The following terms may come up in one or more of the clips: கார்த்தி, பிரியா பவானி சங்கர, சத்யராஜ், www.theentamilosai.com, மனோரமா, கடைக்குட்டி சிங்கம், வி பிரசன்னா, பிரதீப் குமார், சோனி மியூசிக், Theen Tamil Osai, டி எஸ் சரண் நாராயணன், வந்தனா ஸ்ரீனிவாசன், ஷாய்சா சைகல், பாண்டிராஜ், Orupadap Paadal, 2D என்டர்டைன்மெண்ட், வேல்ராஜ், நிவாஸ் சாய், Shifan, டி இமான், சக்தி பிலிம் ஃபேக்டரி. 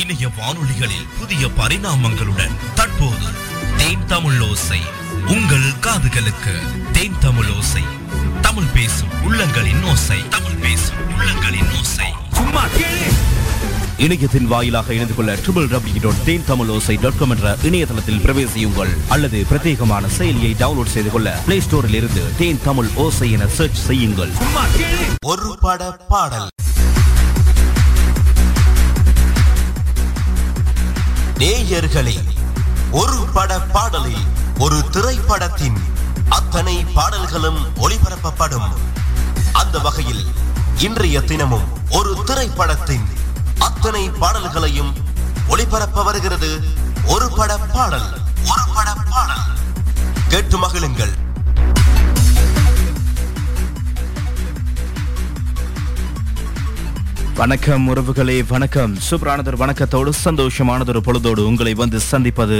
இணைய வானொலிகளில் புதிய பரிணாமங்களுடன் தற்போது தேன் தமிழ் ஓசை உங்கள் காதுகளுக்கு. தேன் தமிழ் ஓசை, தமிழ் பேசும் உள்ளங்களின் ஓசை, தமிழ் பேசும் உள்ளங்களின் ஓசை. சும்மா கேளு. இணையத்தின் வாயிலாக இணைந்து கொள்ள www.theentamilosai.com என்ற இணையதளத்தில் பிரவேசியுங்கள் அல்லது பிரத்யேகமான செயலியை டவுன்லோட் செய்து கொள்ள பிளே ஸ்டோரில் இருந்து தேன் தமிழ் ஓசை என சர்ச் செய்யுங்கள். ஒரு பட பாடல் நேயர்களே, ஒரு பட பாடலில் ஒரு திரைப்படத்தின் அத்தனை பாடல்களும் ஒளிபரப்பப்படும். அந்த வகையில் இன்றைய தினமும் ஒரு திரைப்படத்தின் அத்தனை பாடல்களையும் ஒளிபரப்ப வருகிறது ஒரு பட பாடல். ஒரு பட பாடல் கேட்டு மகிழுங்கள். வணக்கம் உறவுகளே, வணக்கம். சூப்பரானதொரு வணக்கத்தோடு சந்தோஷமானதொரு பொழுதோடு உங்களை வந்து சந்திப்பது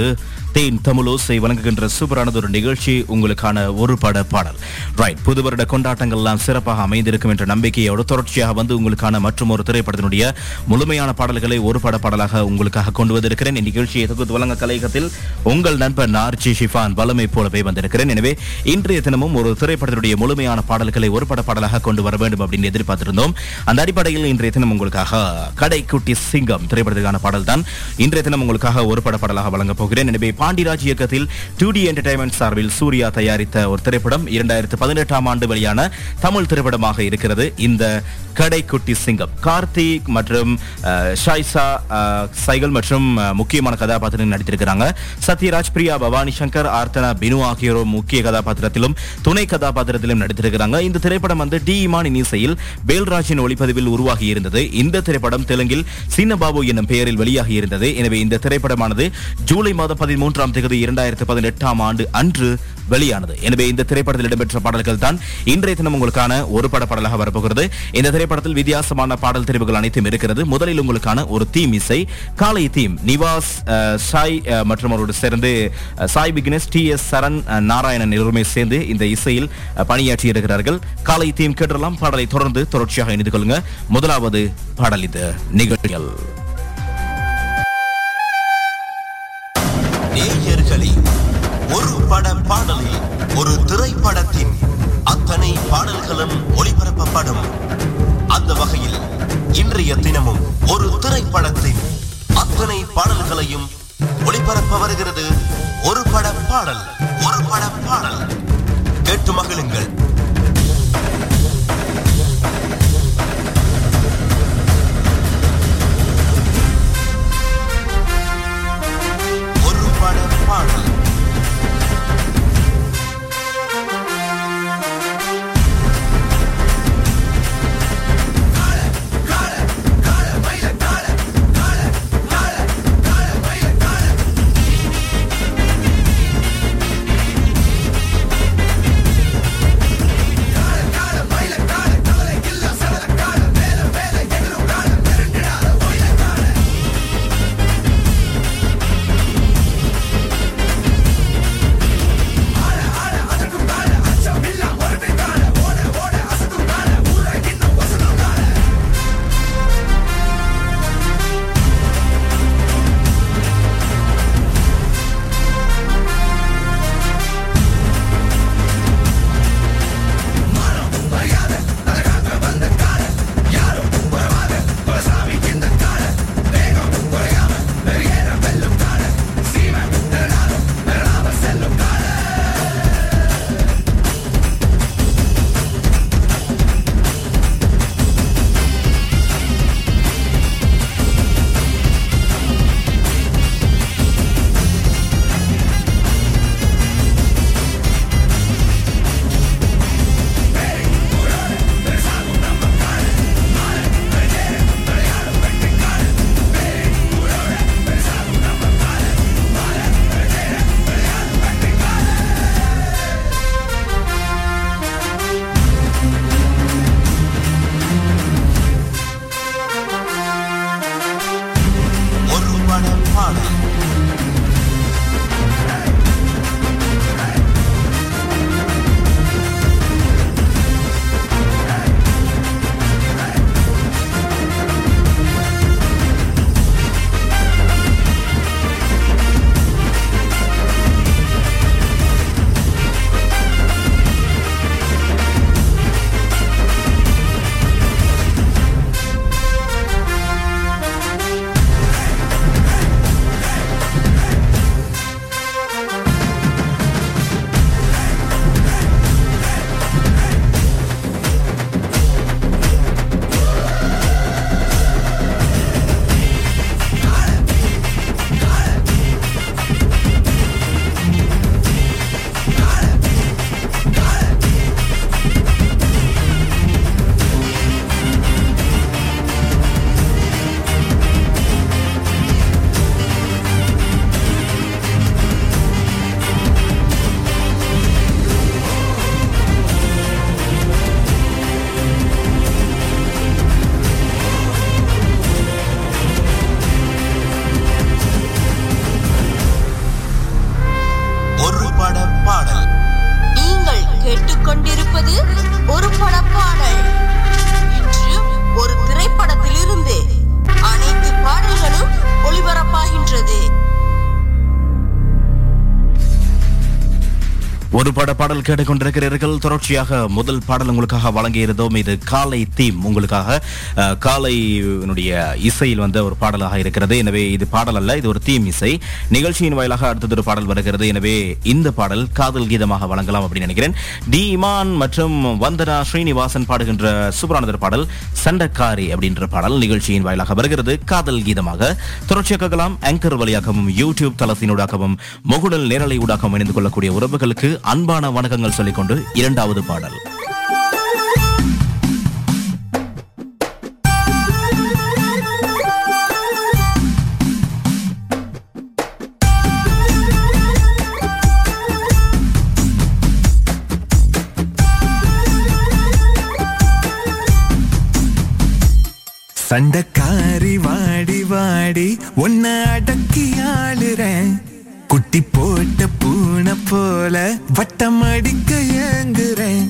தேன் தமிழ் ஓசை வழங்குகின்ற சூப்பரானதொரு நிகழ்ச்சி, உங்களுக்கான ஒரு பட பாடல். ரைட், புது வருட கொண்டாட்டங்கள்லாம் சிறப்பாக அமைந்திருக்கும் என்ற நம்பிக்கையோடு தொடர்ச்சியாக வந்து உங்களுக்கான மற்றும் ஒரு திரைப்படத்தினுடைய முழுமையான பாடல்களை ஒரு பட பாடலாக உங்களுக்காக கொண்டு வந்திருக்கிறேன். இந்நிகழ்ச்சியை தொகுத்து வழங்க கலையகத்தில் உங்கள் நண்பர் R.J. ஷிஃபான் வளமை போலவே வந்திருக்கிறேன். எனவே இன்றைய தினமும் ஒரு திரைப்படத்தினுடைய முழுமையான பாடல்களை ஒரு பட பாடலாக கொண்டு வர வேண்டும் அப்படின்னு எதிர்பார்த்திருந்தோம். அந்த அடிப்படையில் இன்றைய தினம் உங்களுக்காக கடைக்குட்டி சிங்கம் திரைப்படத்திற்கான பாடல் தான் இன்றைய தினம் உங்களுக்காக ஒரு பட பாடலாக வழங்கப் போகிறேன். எனவே பாண்டிராஜ் இயக்கத்தில் 2D என்டர்டைன்மெண்ட் சார்பில் சூர்யா தயாரித்த ஒரு திரைப்படம் 2018 வெளியான தமிழ் திரைப்படமாக இருக்கிறது இந்த கடைக்குட்டி சிங்கம். கார்த்திக் மற்றும் ஷாய்சா சைகல் மற்றும் முக்கியமான கதாபாத்திரத்தில் நடித்திருக்கிறாங்க. சத்யராஜ், பிரியா பவானி சங்கர், ஆர்த்தனா, பினு ஆகியோரும் முக்கிய கதாபாத்திரத்திலும் துணை கதாபாத்திரத்திலும் நடித்திருக்கிறாங்க. இந்த திரைப்படம் வந்து டி இமானின் இசையில் வேல்ராஜின் ஒளிப்பதிவில் உருவாகி இருந்தது. இந்த திரைப்படம் தெலுங்கில் சீனபாபு என்னும் பெயரில் வெளியாகி இருந்தது. எனவே இந்த திரைப்படமானது ஜூலை மாதம் 13ஆம் தேதி 2018 அன்று வெளியானது. எனவே இந்த திரைப்படத்தில் இடம்பெற்ற பாடல்கள் தான் இன்றைய தினம் உங்களுக்கான ஒரு பட பாடலாக வரப்போகிறது. இந்த திரைப்படத்தில் வித்தியாசமான பாடல் தெரிவுகள் அனைத்தும் இருக்கிறது. முதலில் உங்களுக்கான ஒரு தீம் இசை, காலை தீம். நிவாஸ் சாய் மற்றும் அவரோடு சேர்ந்து Sai bigness, டி எஸ் சரண், நாராயணன் இருவருமே சேர்ந்து இந்த இசையில் பணியாற்றி இருக்கிறார்கள். காலை தீம் கேட்டலாம். பாடலை தொடர்ந்து தொடர்ச்சியாக இணைந்து கொள்ளுங்க. முதலாவது பாடல் இது. நிகழ்ச்சிகள் ஒரு பட பாடலில் ஒரு திரைப்படத்தின் அத்தனை பாடல்களும் ஒளிபரப்பப்படும். அந்த வகையில் இன்றைய தினமும் ஒரு திரைப்படத்தின் அத்தனை பாடல்களையும் ஒளிபரப்ப வருகிறது ஒரு பட பாடல். ஒரு பட பாடல் கேட்டு மகிழுங்கள். ஒரு பட பாடல் ஒரு பட பாடல் கேட்டுக்கொண்டிருக்கிறீர்கள். தொடர்ச்சியாக முதல் பாடல் உங்களுக்காக வழங்கியிருந்தோம். இது காலை தீம் உங்களுக்காக காலையினுடைய இசையில் வந்த ஒரு பாடலாக இருக்கிறது. எனவே இது பாடல் அல்ல, இது ஒரு தீம் இசை. நிகழ்ச்சியின் வாயிலாக அடுத்தது ஒரு பாடல் வருகிறது. எனவே இந்த பாடல் காதல் கீதமாக வழங்கலாம் அப்படின்னு நினைக்கிறேன். டி இமான் மற்றும் வந்தனா ஸ்ரீனிவாசன் பாடுகின்ற சூப்பரானதர் பாடல் சண்டக்காரி அப்படின்ற பாடல் நிகழ்ச்சியின் வாயிலாக வருகிறது காதல் கீதமாக. தொடர்ச்சியாக கேட்கலாம். ஆங்கர் வழியாகவும் யூடியூப் தளத்தினூடாகவும் முகுடல் நேரலை ஊடாகவும் இணைந்து கொள்ளக்கூடிய உறவுகளுக்கு அன்பான வணக்கங்கள் சொல்லிக்கொண்டு இரண்டாவது பாடல். சண்டக்காரி வாடி வாடி ஒன்ன அடக்கி ஆளுறேன், குட்டி போட்ட பூனை போல வட்டம் அடிக்க ஏங்குறேன்.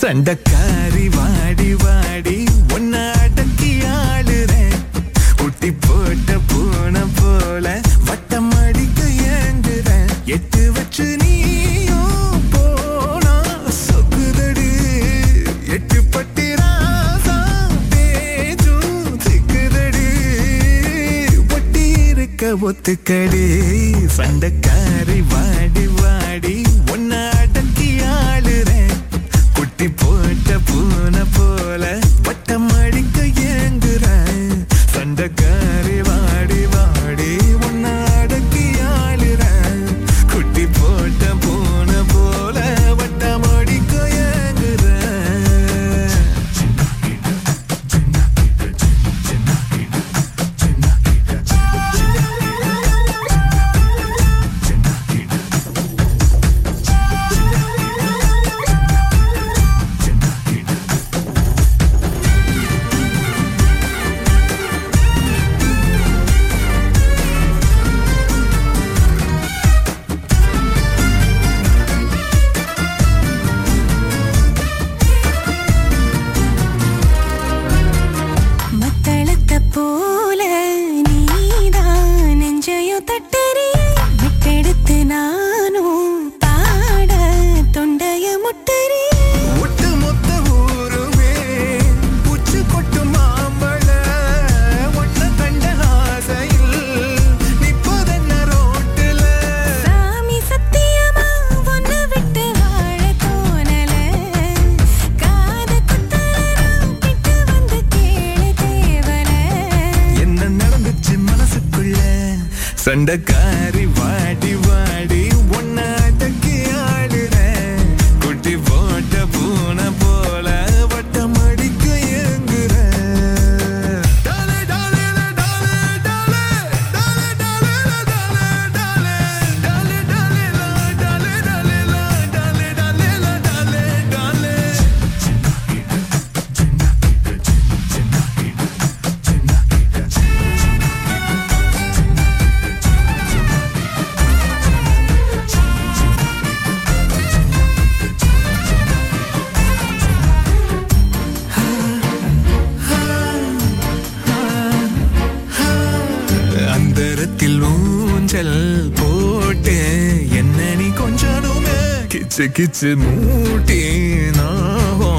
சண்டக்காரி வாடி வாடி ஒன்ன அடக்கி ஆளுறேன், குட்டி போட்ட பூனை போல வட்டம் அடிக்க ஏங்குறேன். எட்டு வச்சு நீயோ போனா சொக்குதடி, எட்டு பட்டி ராசா பேஜூ திக்குதடி, ஒட்டி இருக்க ஒத்துக்கடி. சண்டக்காரி வாடி வாடி ஒன்ன அடக்கி ஆளுறேன், குட்டி போட்ட பூனை போல வட்டம் அடிக்க ஏங்குறேன். சண்டக்காரி வாடி வாடி ஒன்ன அடக்கி ஆளுறேன், குட்டி போட்ட பூனை போல வட்டம் அடிக்க ஏங்குறேன். சண்டக்காரி வாடி வாடி ஒன்ன அடக்கி ஆளுறேன், குட்டி போட்ட பூனை போல வட்டம் அடிக்க ஏங்குறேன். கிச்சு மூட்டி நாவோ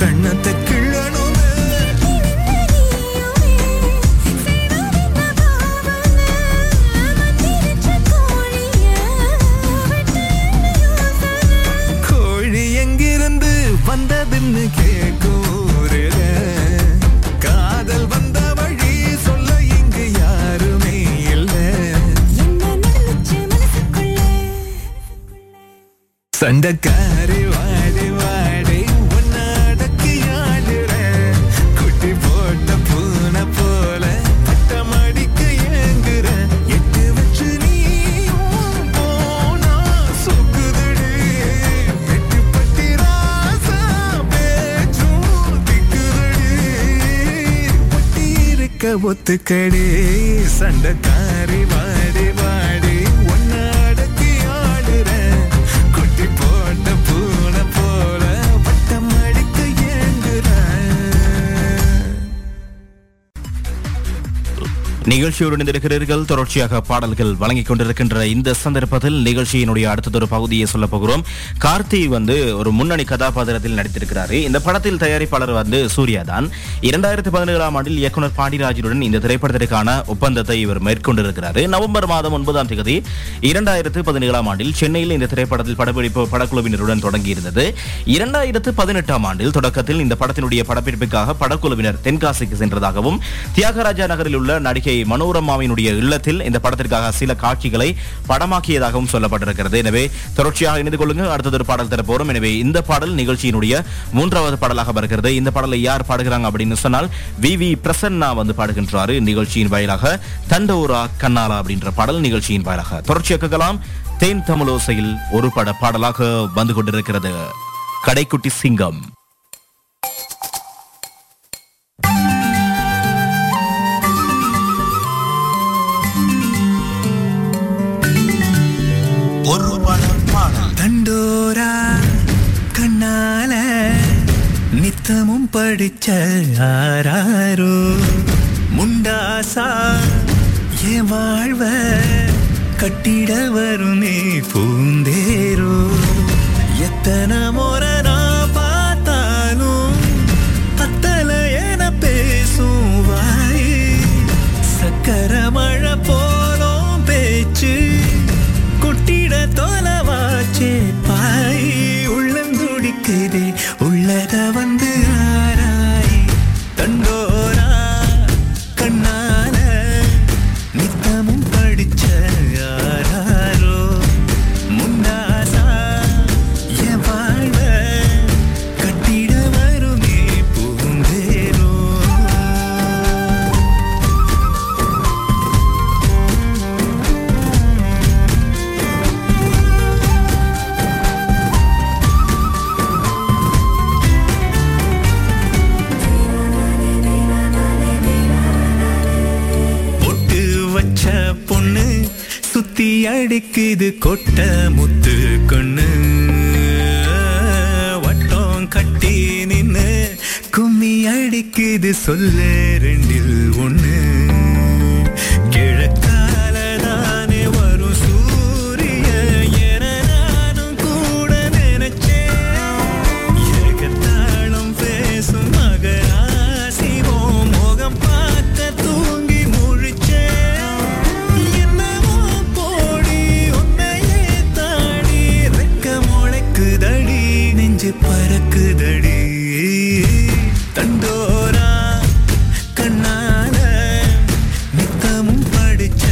கண்ணத்தை கிள்ளணுமே, கோழி எங்கிருந்து வந்ததுன்னு கேட்கும் காதல் வந்த வழி சொல்ல இங்கு யாருமே இல்லை. சண்டக்காரி வாடி வாடி ஒன்ன அடக்கி ஆளுறேன், குட்டி போட்ட பூனை போல வட்டம் அடிக்க ஏங்குறேன். எட்டு வச்சு நீயும் போனா சொக்குதடி, எட்டு பட்டி ராசா பேச்சும் திக்குதடி, ஒட்டி இருக்க ஒத்துக்கடி. சண்டக்காரி வாடி வாடி நிகழ்ச்சியோடு இணைந்திருக்கிறீர்கள். தொடர்ச்சியாக பாடல்கள் வழங்கிக் கொண்டிருக்கின்ற இந்த சந்தர்ப்பத்தில் நிகழ்ச்சியினுடைய அடுத்ததொரு பகுதியை சொல்ல போகிறோம். கார்த்தி வந்து ஒரு முன்னணி கதாபாத்திரத்தில் நடித்திருக்கிறாரு. இந்த படத்தில் தயாரிப்பாளர் வந்து சூர்யா தான். 2017 ஆண்டில் இயக்குனர் பாண்டிராஜுடன் இந்த திரைப்படத்திற்கான ஒப்பந்தத்தை இவர் மேற்கொண்டிருக்கிறார். நவம்பர் மாதம் 9ஆம் தேதி 2017 ஆண்டில் சென்னையில் இந்த திரைப்படத்தில் படப்பிடிப்பு படக்குழுவினருடன் தொடங்கியிருந்தது. 2018 ஆம் ஆண்டில் தொடக்கத்தில் இந்த படத்தினுடைய படப்பிடிப்புக்காக படக்குழுவினர் தென்காசிக்கு சென்றதாகவும், தியாகராஜா நகரில் உள்ள நடிகை மனோரமாவினுடைய இல்லத்தில் இந்த படத்திற்காக சில காட்சிகளை படமாக்கியதாகவும் சொல்லப்பட்டிருக்கிறது. எனவே தொடர்ச்சியாக இணைந்து கொள்ளுங்க. அடுத்ததொரு பாடல் தரப்போறோம். எனவே இந்த பாடல் நிகழ்ச்சியினுடைய 3வது பாடலாக வருகிறது. இந்த பாடலை யார் பாடுகிறாங்க அப்படின்னு சொன்னால் வி பிரசன்னா வந்து பாடுகின்றாரு நிகழ்ச்சியின் வாயிலாக. தண்டோரா கண்ணாலா அப்படின்ற பாடல் நிகழ்ச்சியின் வாயிலாக தொடர்ச்சியாக கேட்கலாம். தேன் தமிழ் ஓசையில் ஒரு பட பாடலாக வந்து கொண்டிருக்கிறது கடைக்குட்டி சிங்கம். ஒரு பாடல். தண்டோரா கண்ணால நித்தமும் படிச்ச யாராரோ முண்டாசா ஏ வாழ்வ கட்டிட வருமே பூந்தேரோ. எத்தனை முறை நான் பார்த்தாலும் பத்தல என பேசும் வாய், சக்கர மழை போலும் பேச்சு கொட்டிட தோலவாச்சே பாய். உள்ளம் துடிக்குதே உள்ளத வந்து ஆராய். தண்டோரா கண்ணால நித்தமும் படிச்ச அடிக்குது கொட்ட முத்து கொண்ணு வட்டம் கட்டி நின்னு கும்மி அடிக்குது சொல்ல ரெண்டில் ஒண்ணு. கிழக்காலதானே வரும் சூரிய என நானும் கூட நினைச்சேன். ஏகத்தாளம் பேசும் மகராசிவோம் முகம் பார்க்க தூங்கி முழிச்சேன். தடி நெஞ்சு பறக்குதடி. தண்டோரா கண்ணால நித்தமும் படிச்ச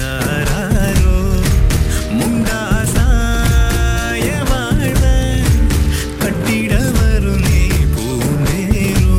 யாராரோ முண்டாசாய வாழ கட்டிட வருமே பூமேரோ.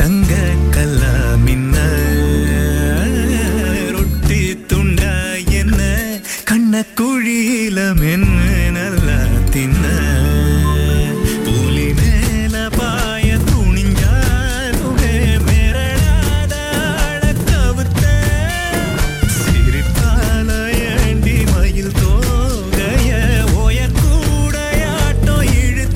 தங்க கல்லா மின்ன ரொட்டி துண்டா என்ன கண்ண குழியில மென்ன நல்லா தின்ன புலி மேல பாய துணிஞ்சாருவே மேரடாத கவுத்த சிரிப்பால ஏண்டி மயில் தோகைய ஓயர் கூட ஆட்டோ இழுத்த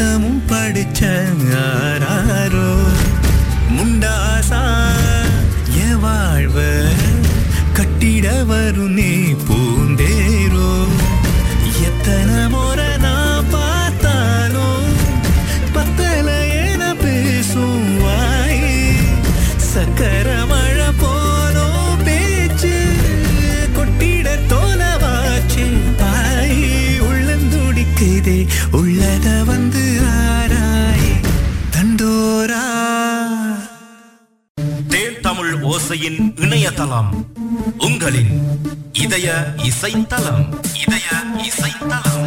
தமும் படிச்ச யாராரோ முண்டாசா ஏ வாழ்வ கட்டிட வரும் நீ பூந்தேரோ. எத்தனை முறை நான் பார்த்தாலும் பத்தல என பேசும் வாய், சக்கர மழை போலும் பேச்சு கொட்டிட தோலவாச்சு பாய். உள்ளந்துடிக்க வந்து ஆராய் தண்டோரா. தேன் தமிழ் ஓசையின் இணையதளம் உங்களின் இதய இசைத்தளம். இதய இசைத்தளம்.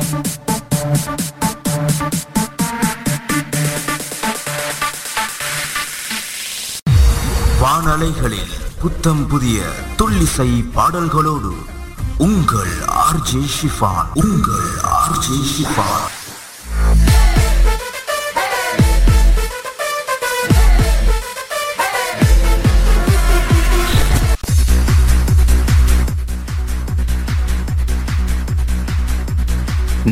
வானலைகளில் புத்தம் புதிய துள்ளிசை பாடல்களோடு உங்கள் ஆர்.ஜே. ஷிஃபான். உங்கள் ஆர்.ஜே. ஷிஃபான்.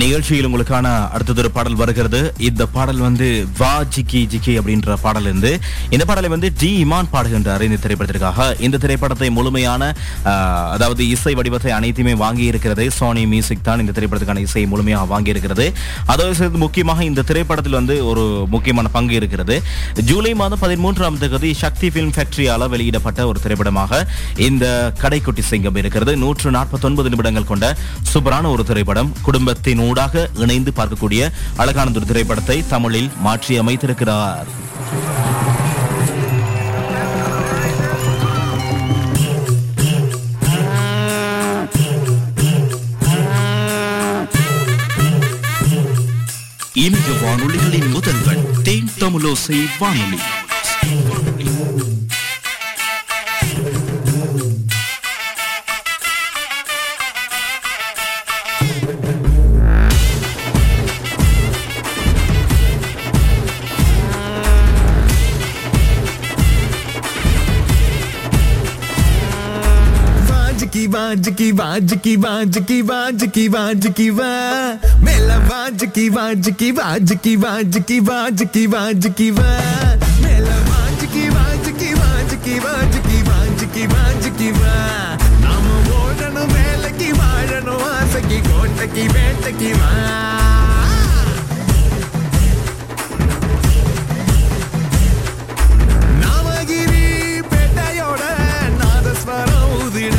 நிகழ்ச்சியில் உங்களுக்கான அடுத்ததொரு பாடல் வருகிறது. இந்த பாடல் வந்து வா ஜிக்கி ஜிக்கி அப்படின்ற பாடல் இருந்து இந்த பாடலை வந்து டி இமான் பாடுகின்றார் இந்த திரைப்படத்திற்காக. இந்த திரைப்படத்தை முழுமையான அதாவது இசை வடிவத்தை அனைத்துமே வாங்கி இருக்கிறது சோனி மியூசிக் தான் இந்த திரைப்படத்துக்கான இசையை முழுமையாக வாங்கி இருக்கிறது. அதோடு சேர்த்து முக்கியமாக இந்த திரைப்படத்தில் வந்து ஒரு முக்கியமான பங்கு இருக்கிறது. ஜூலை மாதம் 13ஆம் தேதி சக்தி பிலிம் ஃபேக்டரியால் வெளியிடப்பட்ட ஒரு திரைப்படமாக இந்த கடைக்குட்டி சிங்கம் இருக்கிறது. 149 நிமிடங்கள் கொண்ட சூப்பரான ஒரு திரைப்படம். குடும்பத்தின் ஊடாக இணைந்து பார்க்கக்கூடிய அழகான ஒரு திரைப்படத்தை தமிழில் மாற்றி அமைத்திருக்கிறார். இந்திய வானொலிகளின் முதல்வன் தேன் தமிழோசை வானொலி. वाजकी वाजकी वाजकी वाजकी वाजकी वा मेला वाजकी वाजकी वाजकी वाजकी वाजकी वाजकी वा मेला वाजकी वाजकी वाजकी वाजकी वाजकी वाजकी वा नाम ஓடணும் மேலக்கி வாழணும் ஆசைக்கி கோட்டக்கி வேட்டக்கி வா நாமகிரி பேட்டையோட நாதஸ்வரம் ஊதிட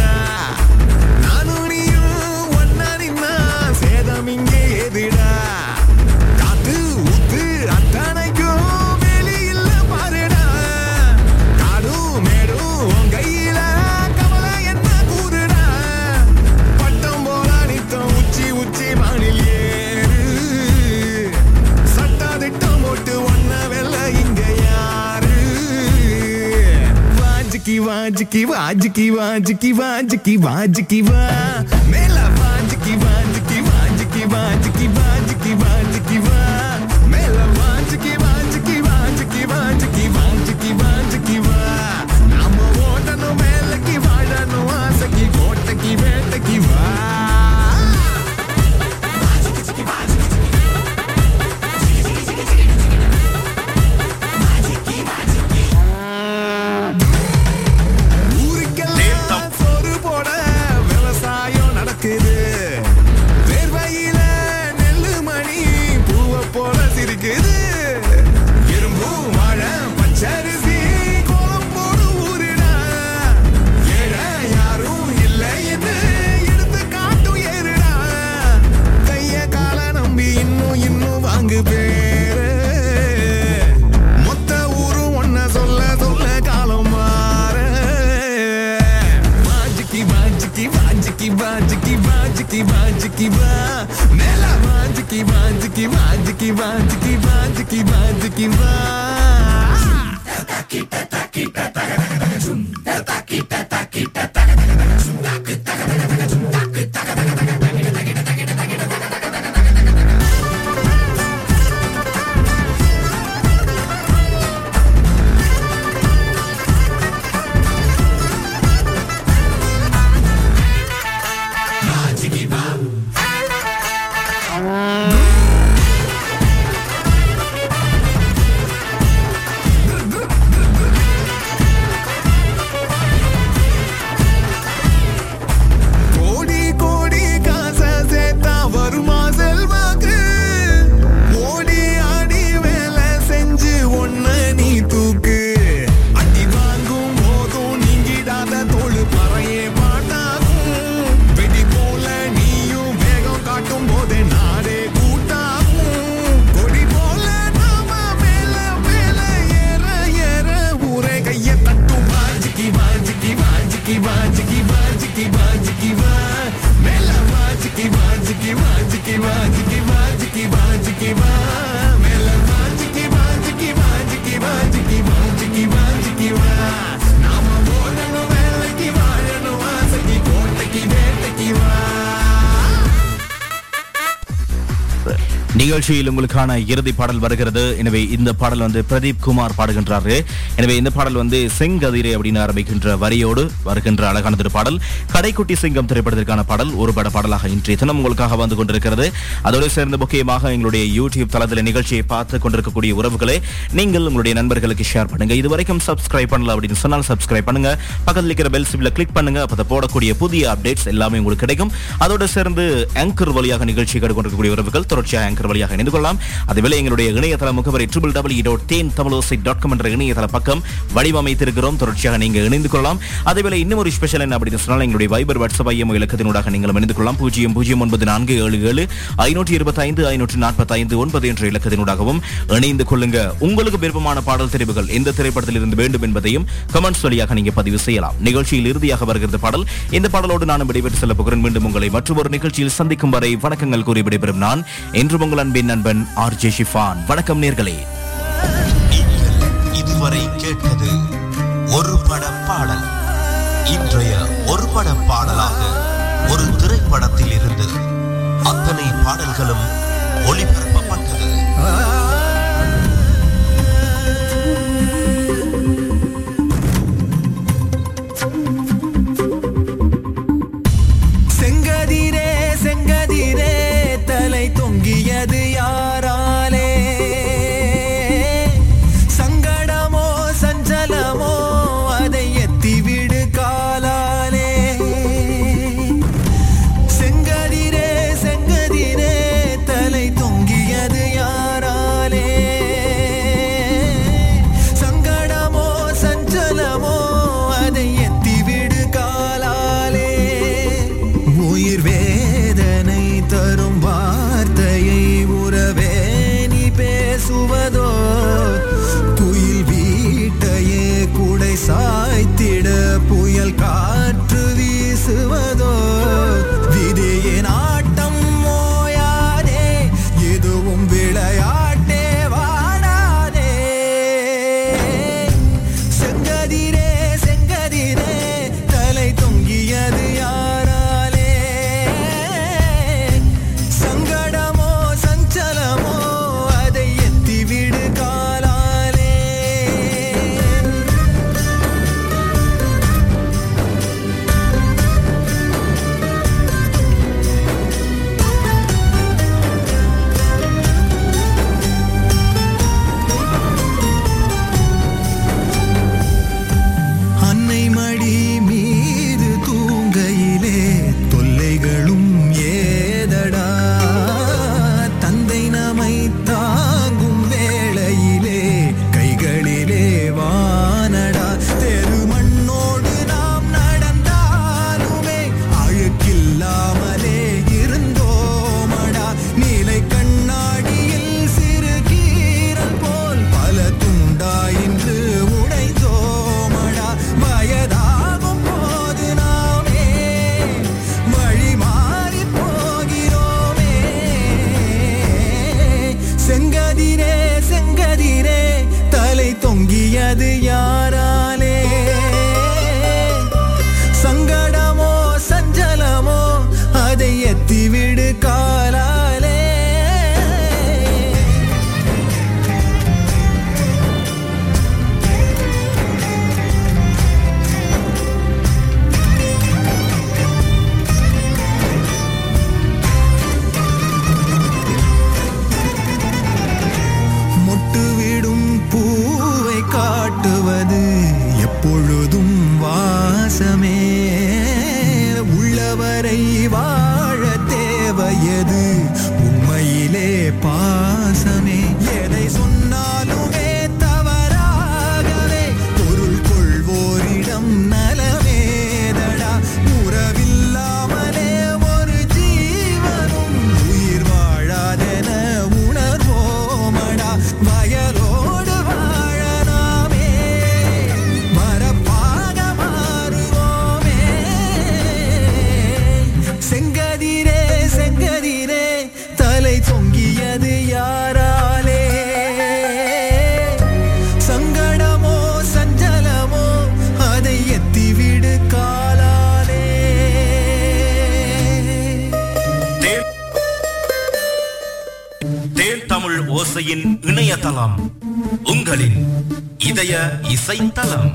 वाजकी वाजकी वाजकी वाजकी वाजकी वा मेला वाजकी वाजकी वाजकी वाजकी वाजकी वाजकी वा मेला वाजकी वाजकी वाजकी वाजकी वाजकी वाजकी वा नाम ओडनु मेलकी वाडनु आसकी कोटकी वेटकी वा நிகழ்ச்சியில் உங்களுக்கான இறுதி பாடல் வருகிறது. எனவே இந்த பாடல் வந்து பிரதீப் குமார் பாடுகின்றார்கள். எனவே இந்த பாடல் வந்து செங்கதிரை அப்படின்னு ஆரம்பிக்கின்ற வரியோடு வருகின்ற அழகான திரு பாடல், கடைக்குட்டி சிங்கம் திரைப்படத்திற்கான பாடல், ஒரு பட பாடலாக இன்றைய தினம் உங்களுக்காக வந்து கொண்டிருக்கிறது. அதோடு சேர்ந்து முக்கியமாக எங்களுடைய யூடியூப் தளத்தில் நிகழ்ச்சியை பார்த்து கொண்டிருக்கக்கூடிய உறவுகளை நீங்கள் உங்களுடைய நண்பர்களுக்கு ஷேர் பண்ணுங்க. இதுவரைக்கும் சப்ஸ்கிரைப் பண்ணல அப்படின்னு சொன்னால் சப்ஸ்கிரைப் பண்ணுங்க. பக்கத்தில் இருக்கிற பெல் சிம்பிளை கிளிக் பண்ணுங்க. அப்போ போடக்கூடிய புதிய அப்டேட்ஸ் எல்லாமே உங்களுக்கு கிடைக்கும். அதோடு சேர்ந்து ஆங்கர் வழியாக நிகழ்ச்சி கேட்டுக்கொண்டிருக்கக்கூடிய உறவுகள் தொடர்ச்சியாக ஆங்கர் வழியாக இணைந்து கொள்ளலாம். அதுவேளை எங்களுடைய இணையதள முகவரி www.theentamilosai.com என்ற இணையதள பக்கம் வடிவமைத்திருக்கிறோம். தொடர்ச்சியாக நீங்கள் இணைந்து கொள்ளலாம். அதேவேளை இன்னும் ஒரு ஸ்பெஷல் என்ன அப்படின்னு சொன்னால் எங்களுடைய வைபர் வாட்ஸ்அப் ஐயம் இலக்கத்தினூடாக நீங்கள் இணைந்து கொள்ளலாம். 00947755459 என்ற இலக்கத்தினூடாகவும் இணைந்து கொள்ளுங்க. உங்களுக்கு விருப்பமான பாடல் தெரிவுகள் எந்த திரைப்படத்தில் இருந்து வேண்டும் என்பதையும் கமெண்ட்ஸ் வழியாக நீங்கள் பதிவு செய்யலாம். நிகழ்ச்சியில் இறுதியாக வருகிறது பாடல். இந்த பாடலோடு நானும் விடைபெற்று செல்ல போகிறேன். மீண்டும் உங்களை மற்றொரு நிகழ்ச்சியில் சந்திக்கும் வரை வணக்கங்கள் கூறி விடைபெறும் நான் என்று உங்கள் அன்பின் நண்பன் R.J. ஷிஃபான். வணக்கம் நேர்களே. இதுவரை கேட்டது ஒரு பட பாடல். இன்றைய ஒரு பட பாடலாக ஒரு திரைப்படத்தில் இருந்து அத்தனை பாடல்களும் ஒளிபரப்பப்பட்டது. காட்டுவது இசையின் இணையதளம், உங்களின் இதய இசைத்தளம்.